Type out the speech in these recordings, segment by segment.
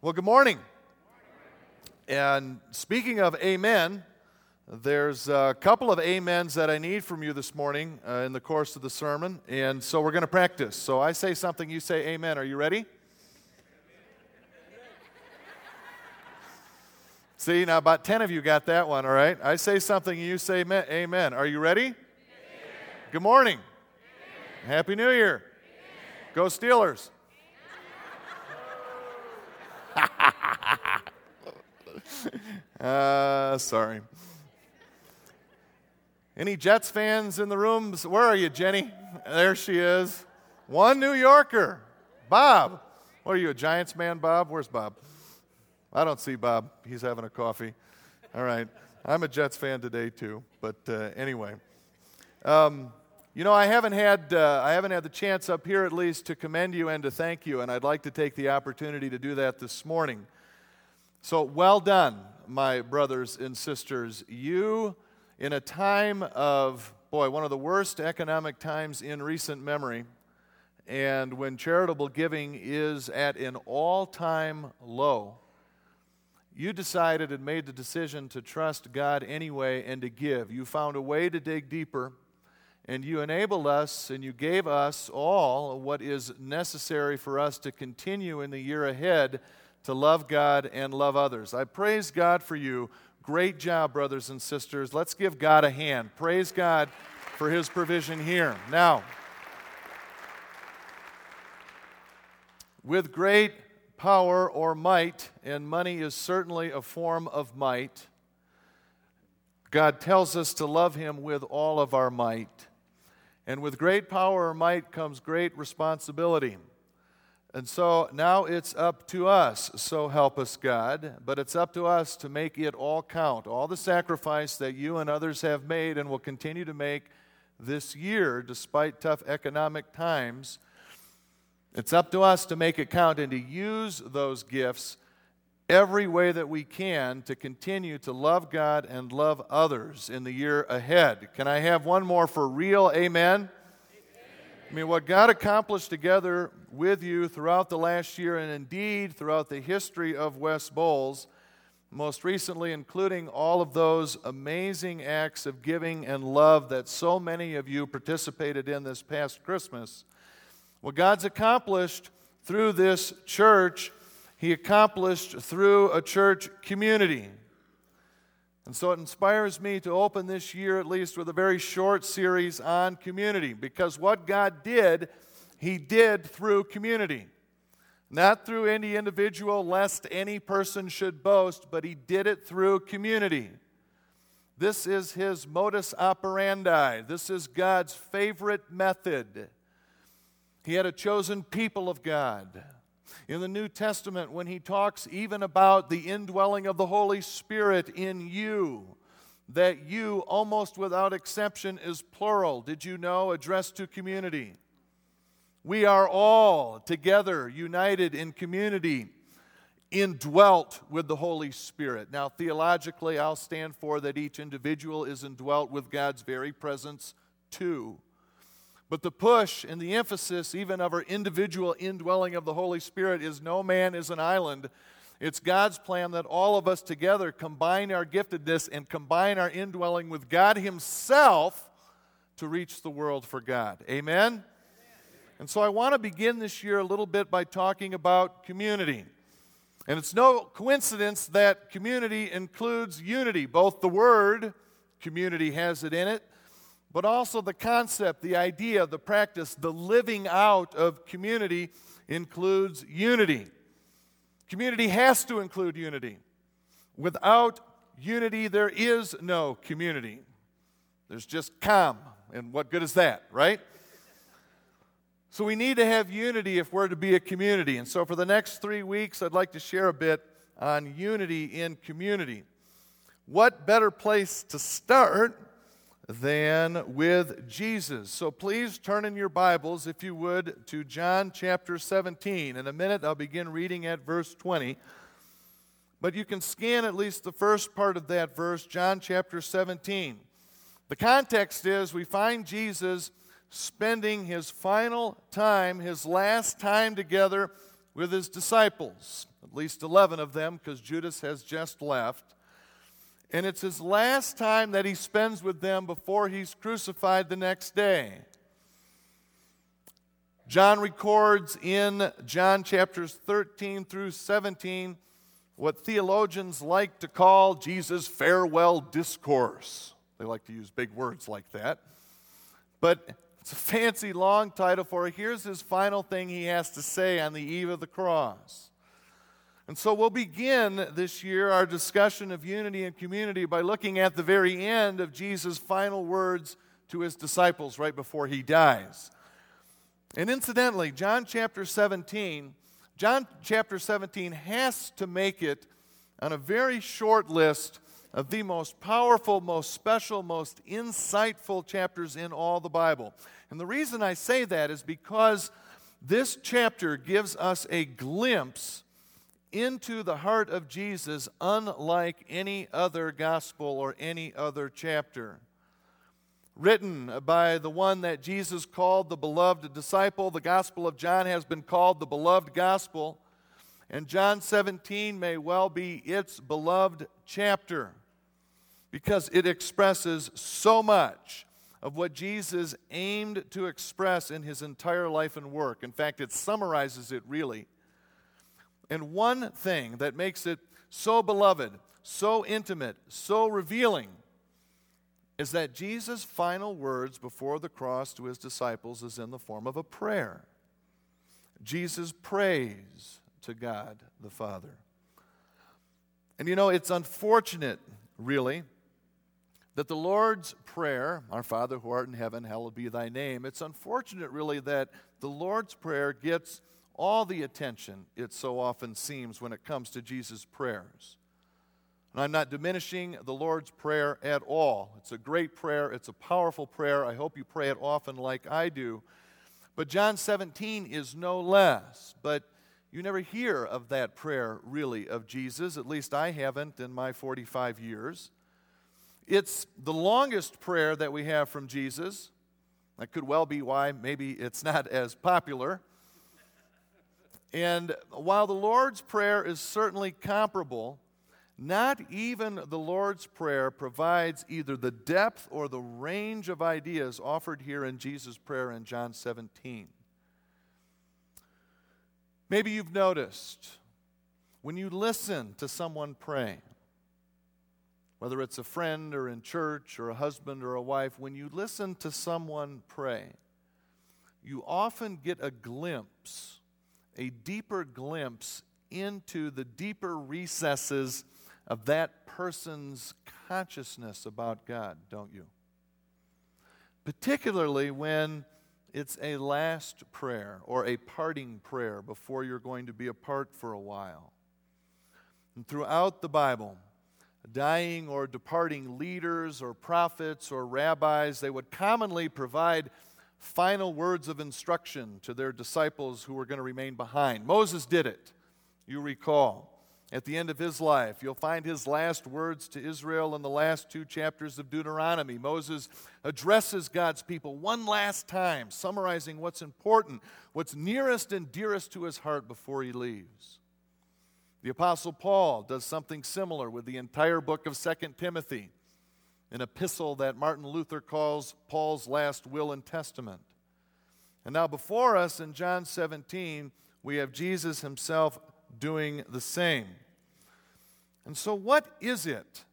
Well, good morning. And speaking of amen, there's a couple of amens that I need from you this morning in the course of the sermon, and so we're going to practice. So I say something, you say amen. Are you ready? See, now about 10 of you got that one, all right? I say something, you say amen. Are you ready? Amen. Good morning. Amen. Happy New Year. Amen. Go Steelers. Sorry. Any Jets fans in the room? Where are you, Jenny? There she is. One New Yorker. Bob. What are you, a Giants man, Bob? Where's Bob? I don't see Bob. He's having a coffee. All right. I'm a Jets fan today, too. But anyway. I haven't had the chance up here, at least, to commend you and to thank you, and I'd like to take the opportunity to do that this morning. So well done, my brothers and sisters. You, in a time of, one of the worst economic times in recent memory, and when charitable giving is at an all-time low, you decided and made the decision to trust God anyway and to give. You found a way to dig deeper, and you enabled us, and you gave us all what is necessary for us to continue in the year ahead to love God and love others. I praise God for you. Great job, brothers and sisters. Let's give God a hand. Praise God for His provision here. Now, with great power or might, and money is certainly a form of might, God tells us to love Him with all of our might. And with great power or might comes great responsibility. And so now it's up to us, so help us God, but it's up to us to make it all count. All the sacrifice that you and others have made and will continue to make this year despite tough economic times, it's up to us to make it count and to use those gifts every way that we can to continue to love God and love others in the year ahead. Can I have one more for real amen? I mean, what God accomplished together with you throughout the last year and indeed throughout the history of West Bowles, most recently including all of those amazing acts of giving and love that so many of you participated in this past Christmas, what God's accomplished through this church, He accomplished through a church community. And so it inspires me to open this year, at least, with a very short series on community, because what God did, He did through community. Not through any individual, lest any person should boast, but He did it through community. This is His modus operandi. This is God's favorite method. He had a chosen people of God. In the New Testament, when He talks even about the indwelling of the Holy Spirit in you, that you, almost without exception, is plural, did you know, addressed to community. We are all together, united in community, indwelt with the Holy Spirit. Now, theologically, I'll stand for that each individual is indwelt with God's very presence too. But the push and the emphasis even of our individual indwelling of the Holy Spirit is no man is an island. It's God's plan that all of us together combine our giftedness and combine our indwelling with God Himself to reach the world for God. Amen? Amen. And so I want to begin this year a little bit by talking about community. And it's no coincidence that community includes unity. Both the word community has it in it, but also the concept, the idea, the practice, the living out of community includes unity. Community has to include unity. Without unity, there is no community. There's just calm, and what good is that, right? So we need to have unity if we're to be a community. And so for the next 3 weeks, I'd like to share a bit on unity in community. What better place to start than with Jesus. So please turn in your Bibles, if you would, to John chapter 17. In a minute, I'll begin reading at verse 20. But you can scan at least the first part of that verse, John chapter 17. The context is we find Jesus spending His final time, His last time together with His disciples. at least 11 of them, because Judas has just left. And it's his last time that he spends with them before he's crucified the next day. John records in John chapters 13 through 17 what theologians like to call Jesus' farewell discourse. They like to use big words like that. But it's a fancy long title for it. Here's his final thing he has to say on the eve of the cross. And so we'll begin this year our discussion of unity and community by looking at the very end of Jesus' final words to his disciples right before he dies. And incidentally, John chapter 17 has to make it on a very short list of the most powerful, most special, most insightful chapters in all the Bible. And the reason I say that is because this chapter gives us a glimpse into the heart of Jesus unlike any other gospel or any other chapter. Written by the one that Jesus called the beloved disciple, the Gospel of John has been called the beloved gospel, and John 17 may well be its beloved chapter because it expresses so much of what Jesus aimed to express in his entire life and work. In fact, it summarizes it really. And one thing that makes it so beloved, so intimate, so revealing is that Jesus' final words before the cross to his disciples is in the form of a prayer. Jesus prays to God the Father. And you know, it's unfortunate, really, that the Lord's Prayer, Our Father who art in heaven, hallowed be thy name, it's unfortunate, really, that the Lord's Prayer gets all the attention it so often seems when it comes to Jesus' prayers. And I'm not diminishing the Lord's Prayer at all. It's a great prayer. It's a powerful prayer. I hope you pray it often like I do. But John 17 is no less. But you never hear of that prayer, really, of Jesus. At least I haven't in my 45 years. It's the longest prayer that we have from Jesus. That could well be why maybe it's not as popular. And while the Lord's Prayer is certainly comparable, not even the Lord's Prayer provides either the depth or the range of ideas offered here in Jesus' prayer in John 17. Maybe you've noticed when you listen to someone pray, whether it's a friend or in church or a husband or a wife, when you listen to someone pray, you often get a glimpse, a deeper glimpse into the deeper recesses of that person's consciousness about God, don't you? Particularly when it's a last prayer or a parting prayer before you're going to be apart for a while. And throughout the Bible, dying or departing leaders or prophets or rabbis, they would commonly provide final words of instruction to their disciples who were going to remain behind. Moses did it, you recall. At the end of his life, you'll find his last words to Israel in the last two chapters of Deuteronomy. Moses addresses God's people one last time, summarizing what's important, what's nearest and dearest to his heart before he leaves. The Apostle Paul does something similar with the entire book of 2 Timothy, an epistle that Martin Luther calls Paul's last will and testament. And now before us in John 17, we have Jesus himself doing the same. And so what is it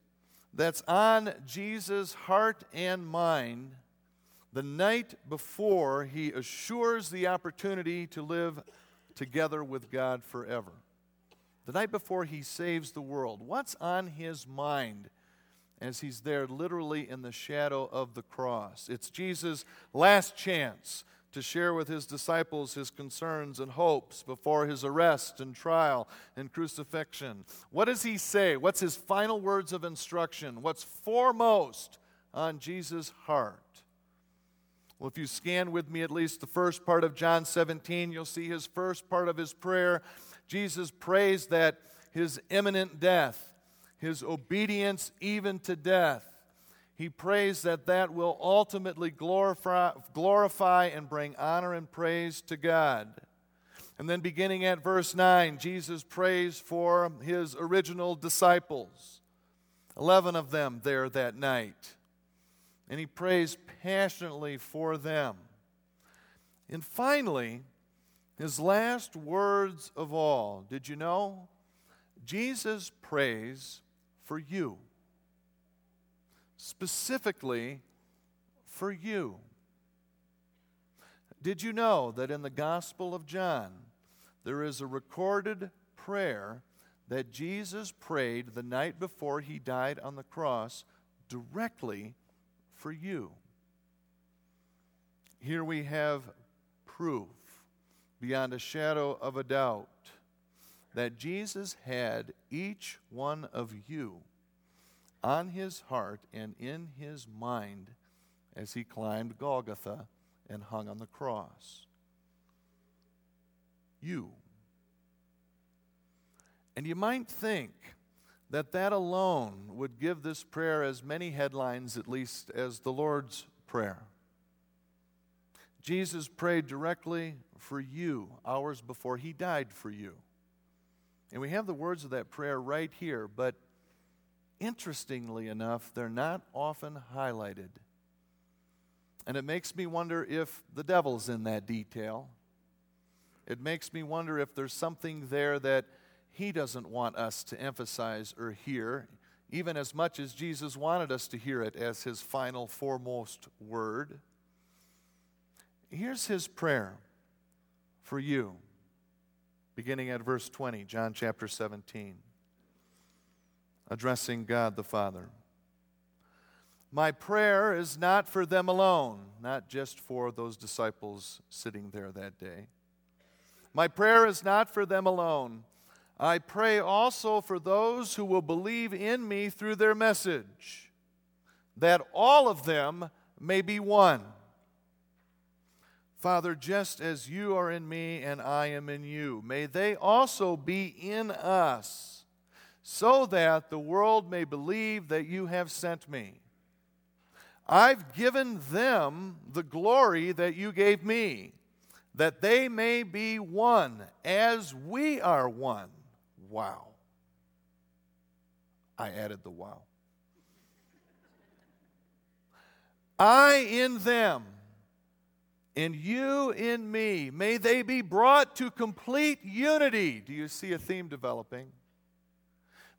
that's on Jesus' heart and mind the night before he assures the opportunity to live together with God forever? The night before he saves the world, what's on his mind as he's there literally in the shadow of the cross? It's Jesus' last chance to share with his disciples his concerns and hopes before his arrest and trial and crucifixion. What does he say? What's his final words of instruction? What's foremost on Jesus' heart? Well, if you scan with me at least the first part of John 17, you'll see his first part of his prayer. Jesus prays that his imminent death, his obedience even to death, he prays that that will ultimately glorify and bring honor and praise to God. And then beginning at verse 9, Jesus prays for his original disciples, 11 of them there that night. And he prays passionately for them. And finally, his last words of all, did you know? Jesus prays for you. Specifically for you. Did you know that in the Gospel of John, there is a recorded prayer that Jesus prayed the night before he died on the cross directly for you? Here we have proof beyond a shadow of a doubt that Jesus had each one of you on his heart and in his mind as he climbed Golgotha and hung on the cross. You. And you might think that that alone would give this prayer as many headlines, at least, as the Lord's Prayer. Jesus prayed directly for you hours before he died for you. And we have the words of that prayer right here, but interestingly enough, they're not often highlighted. And it makes me wonder if the devil's in that detail. It makes me wonder if there's something there that he doesn't want us to emphasize or hear, even as much as Jesus wanted us to hear it as his final foremost word. Here's his prayer for you, beginning at verse 20, John chapter 17, addressing God the Father. My prayer is not for them alone, not just for those disciples sitting there that day. My prayer is not for them alone. I pray also for those who will believe in me through their message, that all of them may be one. Father, just as you are in me and I am in you, may they also be in us, so that the world may believe that you have sent me. I've given them the glory that you gave me, that they may be one as we are one. Wow. I added the wow. I in them, and you in me, may they be brought to complete unity. Do you see a theme developing?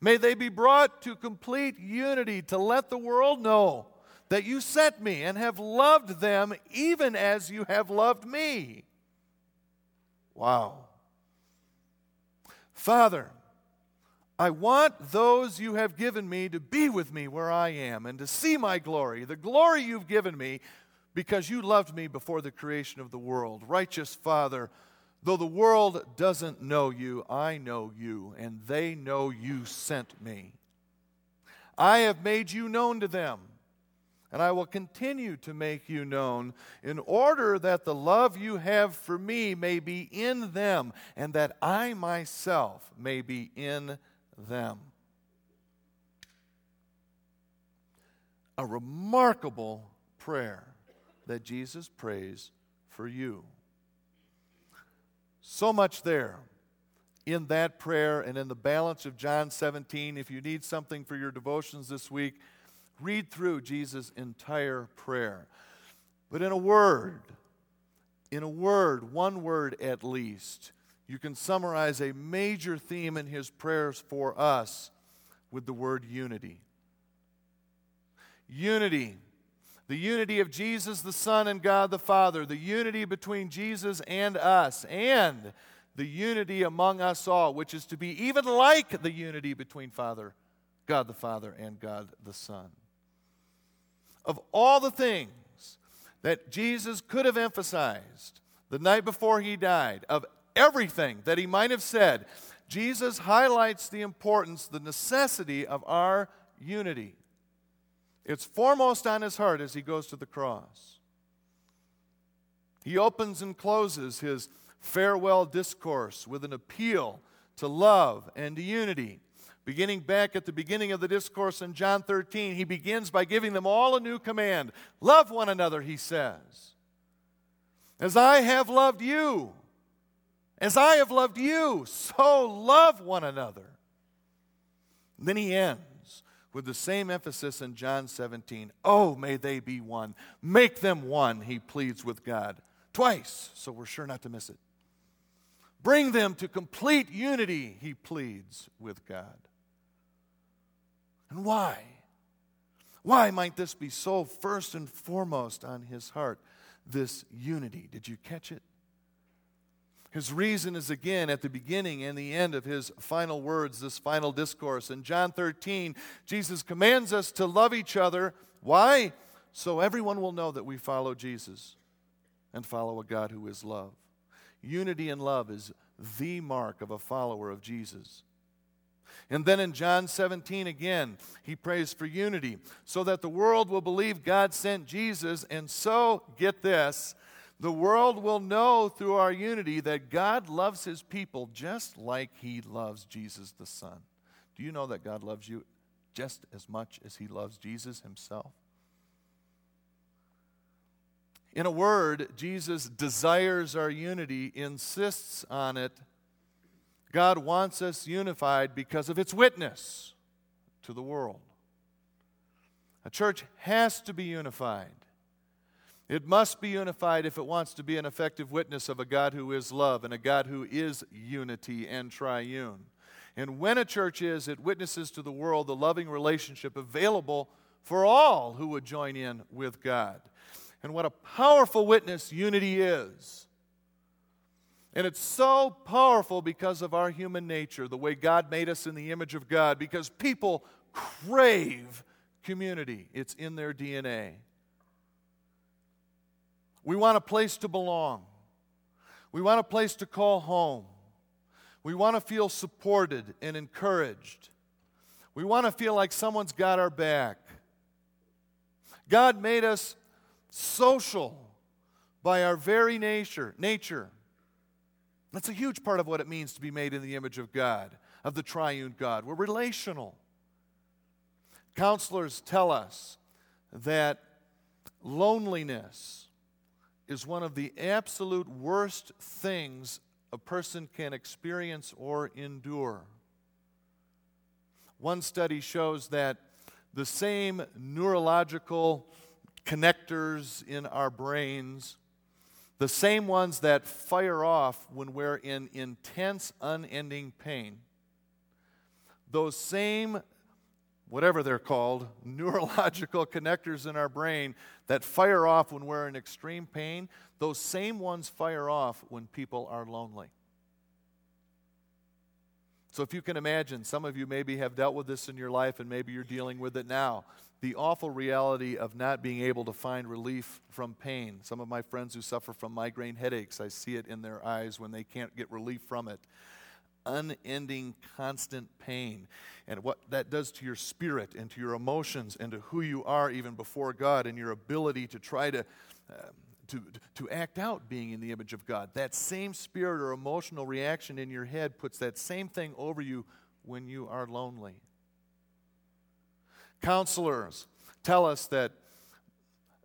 May they be brought to complete unity to let the world know that you sent me and have loved them even as you have loved me. Wow. Father, I want those you have given me to be with me where I am and to see my glory, the glory you've given me because you loved me before the creation of the world. Righteous Father, though the world doesn't know you, I know you, and they know you sent me. I have made you known to them. And I will continue to make you known in order that the love you have for me may be in them and that I myself may be in them. A remarkable prayer that Jesus prays for you. So much there in that prayer and in the balance of John 17. If you need something for your devotions this week, read through Jesus' entire prayer. But in a word, one word at least, you can summarize a major theme in his prayers for us with the word unity. Unity. The unity of Jesus the Son and God the Father. The unity between Jesus and us. And the unity among us all, which is to be even like the unity between God the Father and God the Son. Of all the things that Jesus could have emphasized the night before he died, of everything that he might have said, Jesus highlights the importance, the necessity of our unity. It's foremost on his heart as he goes to the cross. He opens and closes his farewell discourse with an appeal to love and to unity. Beginning back at the beginning of the discourse in John 13, he begins by giving them all a new command. Love one another, he says. As I have loved you, As I have loved you, so love one another. And then he ends with the same emphasis in John 17. Oh, may they be one. Make them one, he pleads with God. Twice, so we're sure not to miss it. Bring them to complete unity, he pleads with God. And why? Why might this be so first and foremost on his heart, this unity? Did you catch it? His reason is again at the beginning and the end of his final words, this final discourse. In John 13, Jesus commands us to love each other. Why? So everyone will know that we follow Jesus and follow a God who is love. Unity in love is the mark of a follower of Jesus. And then in John 17 again, he prays for unity so that the world will believe God sent Jesus. And so, get this, the world will know through our unity that God loves his people just like he loves Jesus the Son. Do you know that God loves you just as much as he loves Jesus himself? In a word, Jesus desires our unity, insists on it. God wants us unified because of its witness to the world. A church has to be unified. It must be unified if it wants to be an effective witness of a God who is love and a God who is unity and triune. And when a church is, it witnesses to the world the loving relationship available for all who would join in with God. And what a powerful witness unity is. And it's so powerful because of our human nature, the way God made us in the image of God, because people crave community. It's in their DNA. We want a place to belong. We want a place to call home. We want to feel supported and encouraged. We want to feel like someone's got our back. God made us social by our very nature. That's a huge part of what it means to be made in the image of God, of the triune God. We're relational. Counselors tell us that loneliness is one of the absolute worst things a person can experience or endure. One study shows that the same neurological connectors in our brains, the same ones that fire off when we're in intense, unending pain, those same, whatever they're called, neurological connectors in our brain that fire off when we're in extreme pain, those same ones fire off when people are lonely. So if you can imagine, some of you maybe have dealt with this in your life and maybe you're dealing with it now, the awful reality of not being able to find relief from pain. Some of my friends who suffer from migraine headaches, I see it in their eyes when they can't get relief from it. Unending, constant pain, and what that does to your spirit and to your emotions and to who you are even before God and your ability to try to act out being in the image of God. That same spirit or emotional reaction in your head puts that same thing over you when you are lonely. Counselors tell us that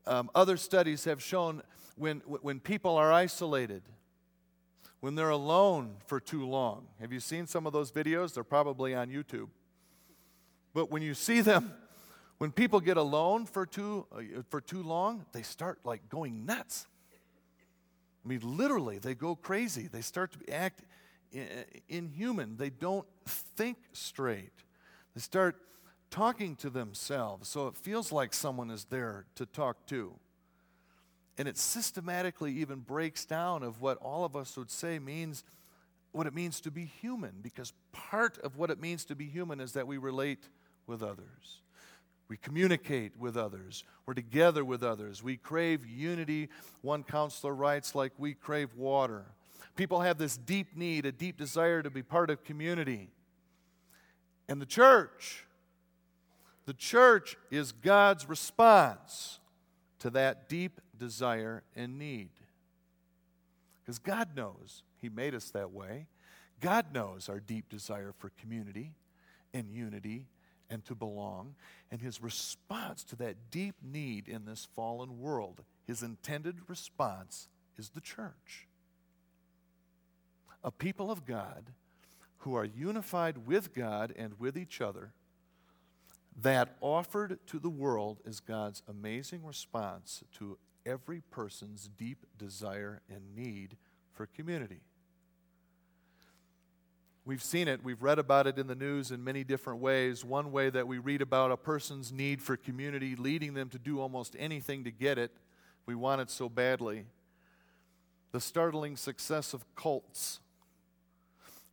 other studies have shown when people are isolated, when they're alone for too long. Have you seen some of those videos? They're probably on YouTube. But when you see them, when people get alone for too long, they start like going nuts. I mean, literally, they go crazy. They start to act inhuman. They don't think straight. They start talking to themselves, so it feels like someone is there to talk to. And it systematically even breaks down of what all of us would say means, what it means to be human. Because part of what it means to be human is that we relate with others. We communicate with others. We're together with others. We crave unity. One counselor writes, like we crave water. People have this deep need, a deep desire to be part of community. And the church is God's response to that deep desire and need. Because God knows he made us that way. God knows our deep desire for community and unity and to belong. And his response to that deep need in this fallen world, his intended response is the church. a people of God who are unified with God and with each other, that offered to the world is God's amazing response to every person's deep desire and need for community. We've seen it. We've read about it in the news in many different ways. One way that we read about a person's need for community, leading them to do almost anything to get it. We want it so badly. The startling success of cults,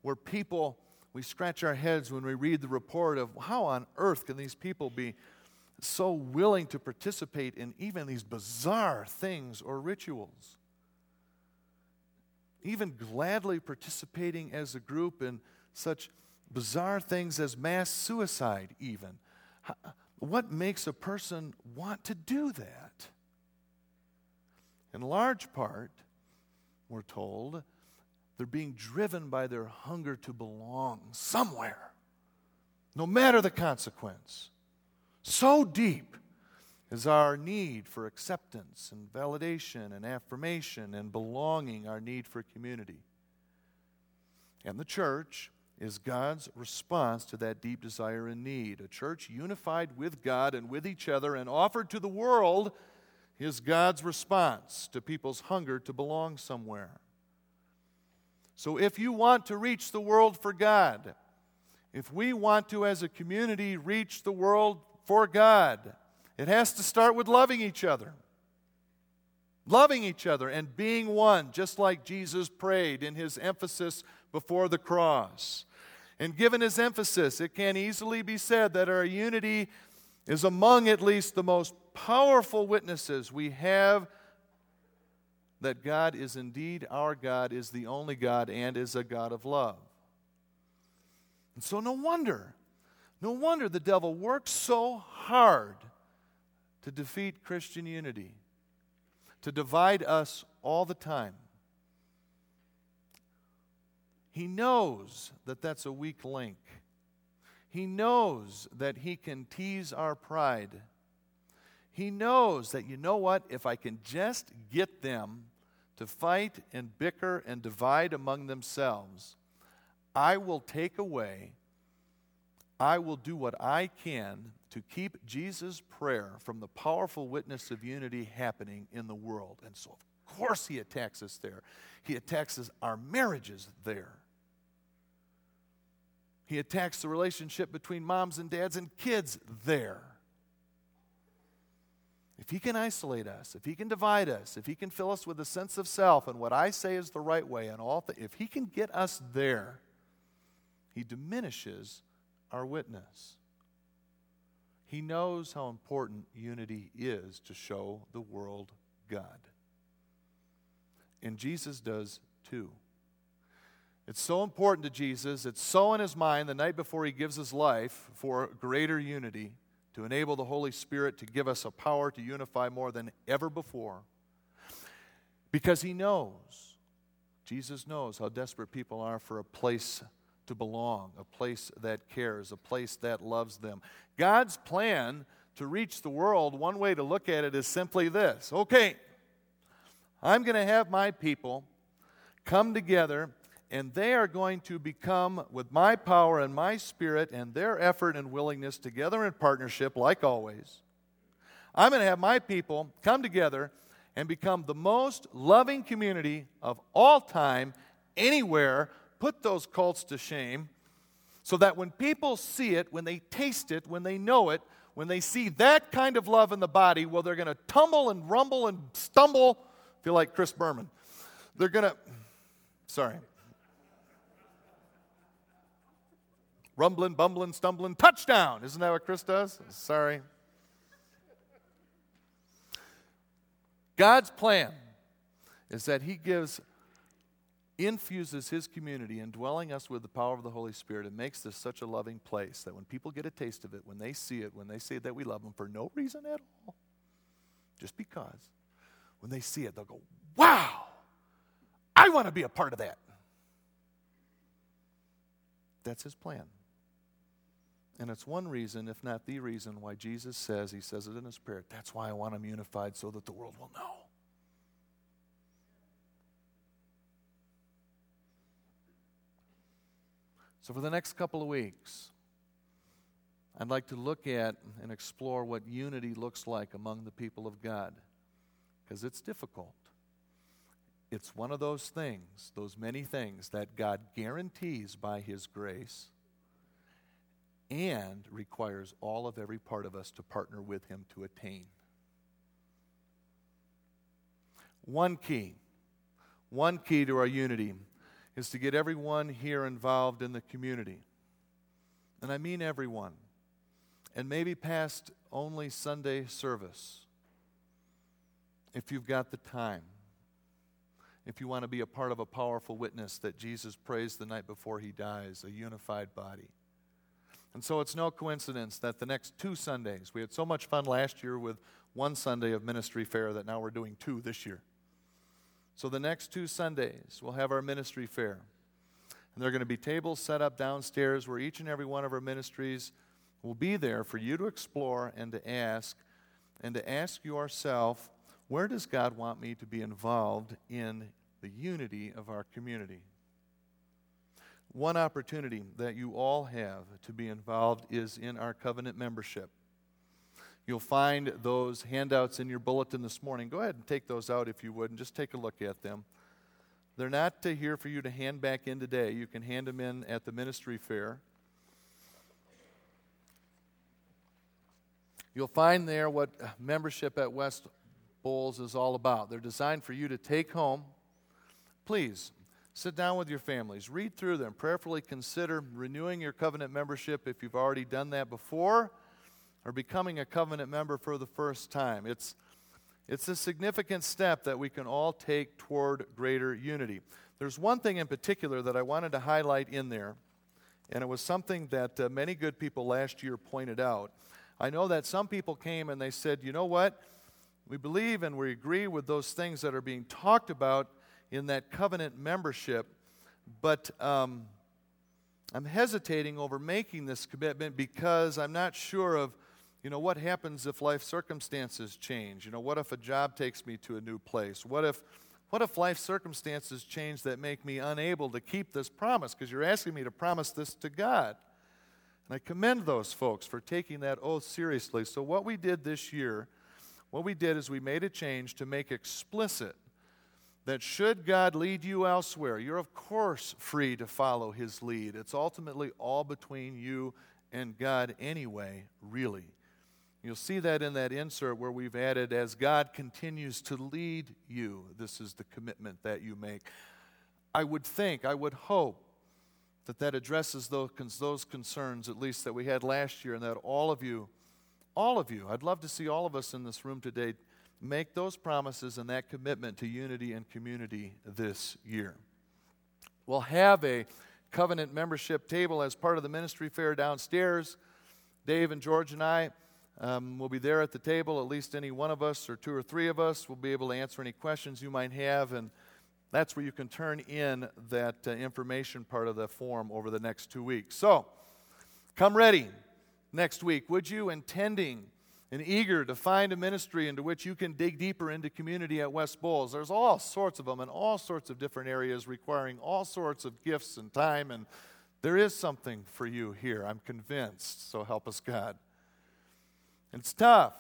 where people, we scratch our heads when we read the report of how on earth can these people be so willing to participate in even these bizarre things or rituals. Even gladly participating as a group in such bizarre things as mass suicide even. What makes a person want to do that? In large part, we're told, they're being driven by their hunger to belong somewhere, no matter the consequence. So deep is our need for acceptance and validation and affirmation and belonging, our need for community. And the church is God's response to that deep desire and need. A church unified with God and with each other and offered to the world is God's response to people's hunger to belong somewhere. So if you want to reach the world for God, if we want to as a community reach the world for God, it has to start with loving each other. Loving each other and being one, just like Jesus prayed in his emphasis before the cross. And given his emphasis, it can easily be said that our unity is among at least the most powerful witnesses we have that God is indeed our God, is the only God, and is a God of love. And so no wonder the devil works so hard to defeat Christian unity, to divide us all the time. He knows that that's a weak link. He knows that he can tease our pride. He knows that, you know what, if I can just get them to fight and bicker and divide among themselves, I will take away, I will do what I can to keep Jesus' prayer from the powerful witness of unity happening in the world. And so, of course, he attacks us there. He attacks our marriages there. He attacks the relationship between moms and dads and kids there. If he can isolate us, if he can divide us, if he can fill us with a sense of self and what I say is the right way and all, if he can get us there, he diminishes our witness. He knows how important unity is to show the world God. And Jesus does too. It's so important to Jesus, it's so in his mind the night before he gives his life for greater unity, to enable the Holy Spirit to give us a power to unify more than ever before. Because he knows, Jesus knows how desperate people are for a place to belong, a place that cares, a place that loves them. God's plan to reach the world, one way to look at it is simply this. Okay, I'm going to have my people come together, and they are going to become, with my power and my spirit and their effort and willingness, together in partnership, like always, I'm going to have my people come together and become the most loving community of all time, anywhere, put those cults to shame, so that when people see it, when they taste it, when they know it, when they see that kind of love in the body, well, they're going to tumble and rumble and stumble. I feel like Chris Berman. They're going to, sorry. Rumbling, bumbling, stumbling, touchdown. Isn't that what Chris does? Sorry. God's plan is that he infuses his community, indwelling us with the power of the Holy Spirit, and makes this such a loving place that when people get a taste of it, when they see it, when they say that we love them for no reason at all, just because, when they see it, they'll go, wow, I want to be a part of that. That's his plan. And it's one reason, if not the reason, why Jesus says, he says it in his prayer, that's why I want them unified so that the world will know. So for the next couple of weeks, I'd like to look at and explore what unity looks like among the people of God, because it's difficult. It's one of those things, those many things that God guarantees by His grace and requires all of every part of us to partner with Him to attain. One key to our unity is to get everyone here involved in the community. And I mean everyone. And maybe past only Sunday service, if you've got the time. If you want to be a part of a powerful witness that Jesus prays the night before He dies, a unified body. And so it's no coincidence that the next two Sundays, we had so much fun last year with one Sunday of ministry fair that now we're doing two this year. So the next two Sundays, we'll have our ministry fair. And there are going to be tables set up downstairs where each and every one of our ministries will be there for you to explore and to ask yourself, where does God want me to be involved in the unity of our community? One opportunity that you all have to be involved is in our covenant membership. You'll find those handouts in your bulletin this morning. Go ahead and take those out if you would and just take a look at them. They're not here for you to hand back in today. You can hand them in at the ministry fair. You'll find there what membership at West Bowles is all about. They're designed for you to take home. Please, sit down with your families. Read through them. Prayerfully consider renewing your covenant membership if you've already done that before, or becoming a covenant member for the first time. It's a significant step that we can all take toward greater unity. There's one thing in particular that I wanted to highlight in there, and it was something that many good people last year pointed out. I know that some people came and they said, you know what? We believe and we agree with those things that are being talked about in that covenant membership, but I'm hesitating over making this commitment because I'm not sure of, you know, what happens if life circumstances change? You know, what if a job takes me to a new place? What if life circumstances change that make me unable to keep this promise? Because you're asking me to promise this to God. And I commend those folks for taking that oath seriously. So what we did this year, what we did is we made a change to make explicit that should God lead you elsewhere, you're of course free to follow His lead. It's ultimately all between you and God anyway, really. You'll see that in that insert where we've added, as God continues to lead you, this is the commitment that you make. I would hope that that addresses those concerns, at least that we had last year, and that all of you, I'd love to see all of us in this room today make those promises and that commitment to unity and community this year. We'll have a covenant membership table as part of the ministry fair downstairs. Dave and George and I will be there at the table, at least any one of us or two or three of us will be able to answer any questions you might have, and that's where you can turn in that information part of the form over the next 2 weeks. So, come ready. Next week, would you, intending and eager to find a ministry into which you can dig deeper into community at West Bowles? There's all sorts of them in all sorts of different areas requiring all sorts of gifts and time, and there is something for you here, I'm convinced, so help us God. It's tough.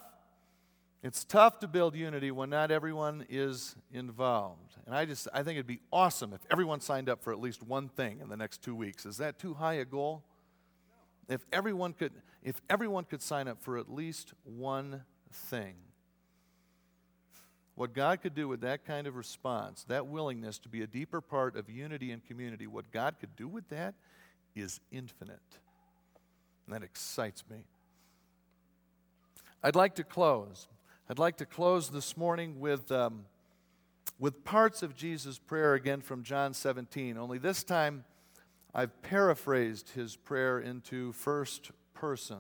It's tough to build unity when not everyone is involved. And I think it'd be awesome if everyone signed up for at least one thing in the next 2 weeks. Is that too high a goal? If everyone could sign up for at least one thing, what God could do with that kind of response, that willingness to be a deeper part of unity and community, what God could do with that is infinite. And that excites me. I'd like to close this morning with parts of Jesus' prayer again from John 17, only this time I've paraphrased His prayer into first person,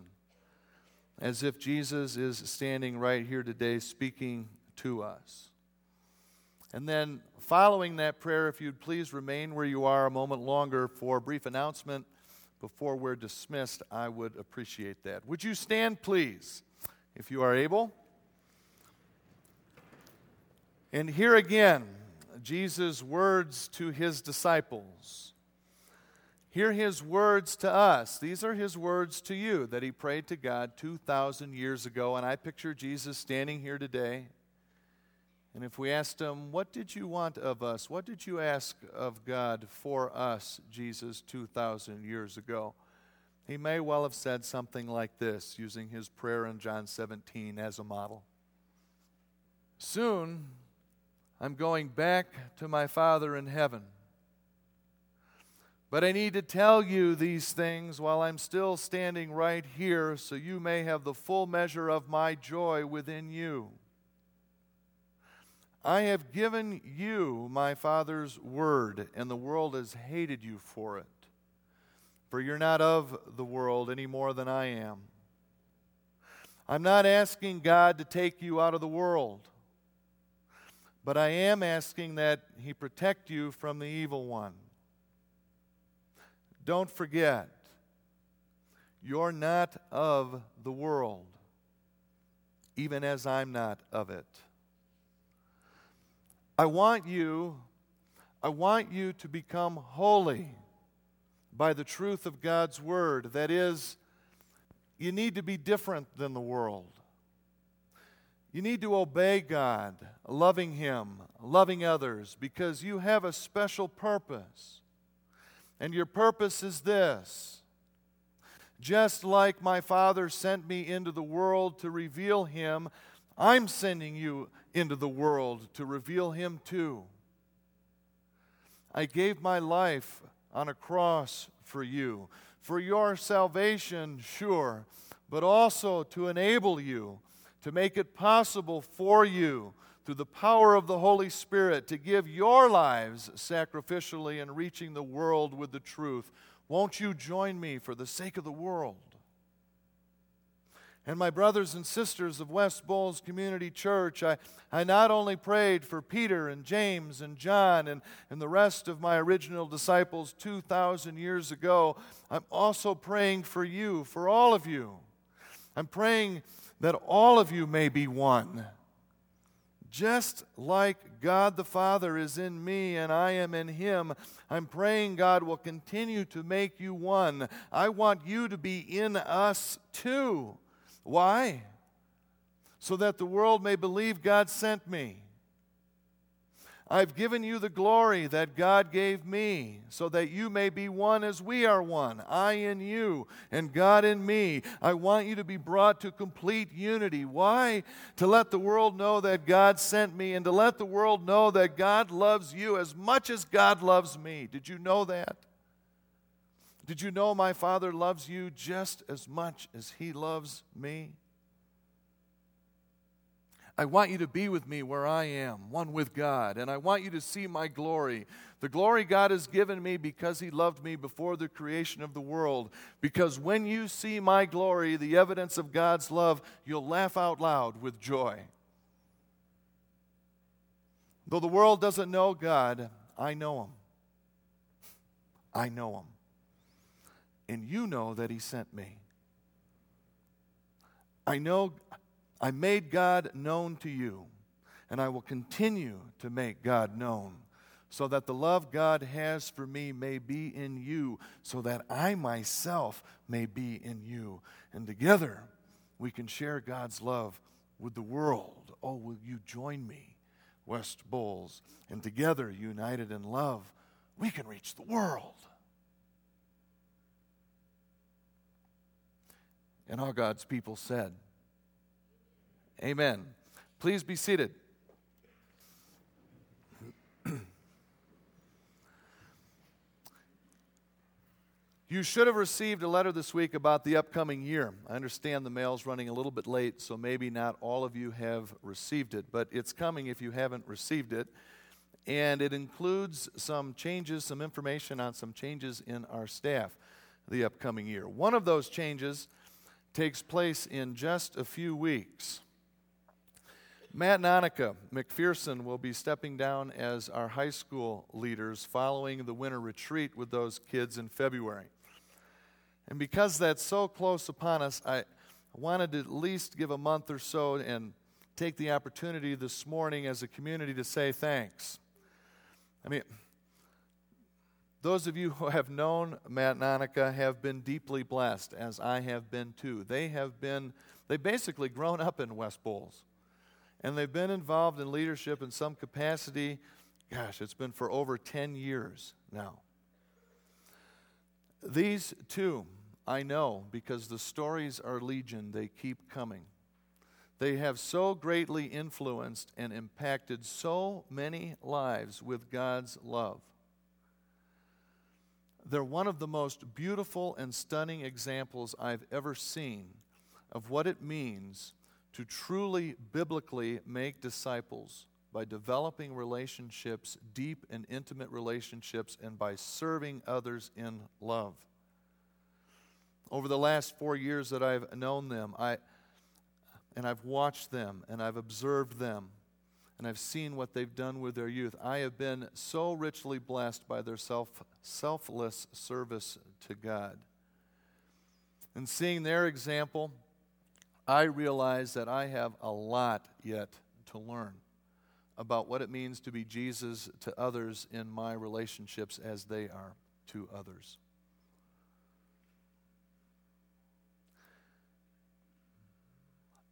as if Jesus is standing right here today speaking to us. And then following that prayer, if you'd please remain where you are a moment longer for a brief announcement before we're dismissed, I would appreciate that. Would you stand, please, if you are able? And here again, Jesus' words to His disciples. Hear his words to us. These are his words to you that he prayed to God 2,000 years ago. And I picture Jesus standing here today. And if we asked him, what did you want of us? What did you ask of God for us, Jesus, 2,000 years ago? He may well have said something like this, using his prayer in John 17 as a model. Soon, I'm going back to my Father in heaven. But I need to tell you these things while I'm still standing right here, so you may have the full measure of my joy within you. I have given you my Father's word, and the world has hated you for it. For you're not of the world any more than I am. I'm not asking God to take you out of the world, but I am asking that he protect you from the evil one. Don't forget, you're not of the world, even as I'm not of it. I want you to become holy by the truth of God's word. That is, you need to be different than the world. You need to obey God, loving him, loving others, because you have a special purpose. And your purpose is this: just like my Father sent me into the world to reveal him, I'm sending you into the world to reveal him too. I gave my life on a cross for you, for your salvation, sure, but also to enable you, to make it possible for you, through the power of the Holy Spirit, to give your lives sacrificially and reaching the world with the truth. Won't you join me for the sake of the world? And my brothers and sisters of West Bowles Community Church, I not only prayed for Peter and James and John and the rest of my original disciples 2,000 years ago, I'm also praying for you, for all of you. I'm praying that all of you may be one. Just like God the Father is in me and I am in him, I'm praying God will continue to make you one. I want you to be in us too. Why? So that the world may believe God sent me. I've given you the glory that God gave me, so that you may be one as we are one, I in you and God in me. I want you to be brought to complete unity. Why? To let the world know that God sent me, and to let the world know that God loves you as much as God loves me. Did you know that? Did you know my Father loves you just as much as he loves me? I want you to be with me where I am, one with God, and I want you to see my glory, the glory God has given me because he loved me before the creation of the world. Because when you see my glory, the evidence of God's love, you'll laugh out loud with joy. Though the world doesn't know God, I know him. I know him. And you know that he sent me. I know I made God known to you, and I will continue to make God known, so that the love God has for me may be in you, so that I myself may be in you. And together we can share God's love with the world. Oh, will you join me, West Bowles? And together, united in love, we can reach the world. And all God's people said, amen. Please be seated. You should have received a letter this week about the upcoming year. I understand the mail's running a little bit late, so maybe not all of you have received it, but it's coming if you haven't received it. And it includes some changes, some information on some changes in our staff the upcoming year. One of those changes takes place in just a few weeks. Matt and Annika McPherson will be stepping down as our high school leaders following the winter retreat with those kids in February. And because that's so close upon us, I wanted to at least give a month or so and take the opportunity this morning as a community to say thanks. I mean, Those of you who have known Matt and Annika have been deeply blessed, as I have been too. They've basically grown up in West Bowles, and they've been involved in leadership in some capacity. Gosh, it's been for over 10 years now. These two, I know, because the stories are legion, they keep coming. They have so greatly influenced and impacted so many lives with God's love. They're one of the most beautiful and stunning examples I've ever seen of what it means to truly biblically make disciples by developing relationships, deep and intimate relationships, and by serving others in love. Over the last 4 years that I've known them, I've watched them, and I've observed them, and I've seen what they've done with their youth. I have been so richly blessed by their selfless service to God. And seeing their example, I realize that I have a lot yet to learn about what it means to be Jesus to others in my relationships as they are to others.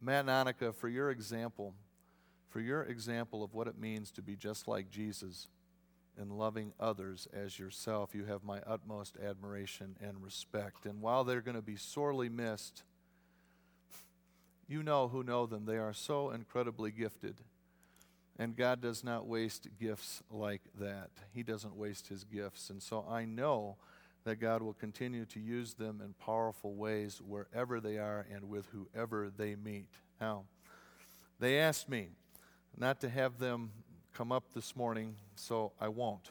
Matt and Annika, for your example of what it means to be just like Jesus and loving others as yourself, you have my utmost admiration and respect. And while they're going to be sorely missed, you know who know them. They are so incredibly gifted. And God does not waste gifts like that. He doesn't waste his gifts. And so I know that God will continue to use them in powerful ways wherever they are and with whoever they meet. Now, they asked me not to have them come up this morning, so I won't.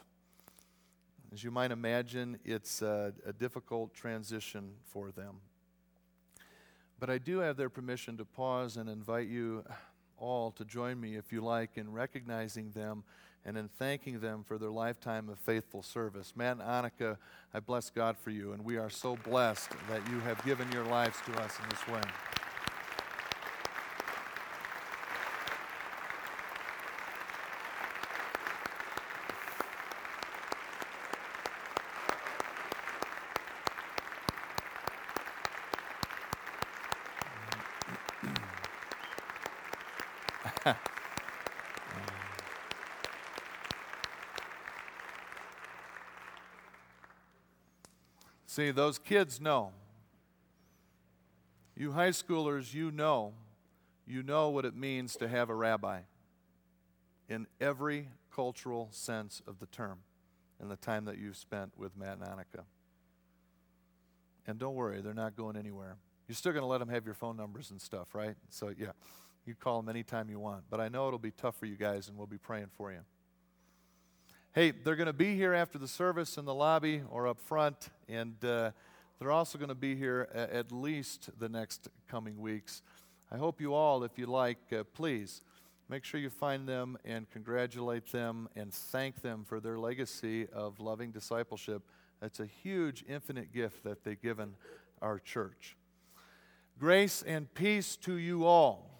As you might imagine, it's a difficult transition for them. But I do have their permission to pause and invite you all to join me, if you like, in recognizing them and in thanking them for their lifetime of faithful service. Matt and Annika, I bless God for you, and we are so blessed that you have given your lives to us in this way. See, those kids know. You high schoolers, you know what it means to have a rabbi in every cultural sense of the term and the time that you've spent with Matt and Annika. And don't worry, they're not going anywhere. You're still going to let them have your phone numbers and stuff, right? So, yeah, you call them anytime you want. But I know it'll be tough for you guys, and we'll be praying for you. Hey, they're going to be here after the service in the lobby or up front, and they're also going to be here at least the next coming weeks. I hope you all, if you like, please make sure you find them and congratulate them and thank them for their legacy of loving discipleship. That's a huge, infinite gift that they've given our church. Grace and peace to you all.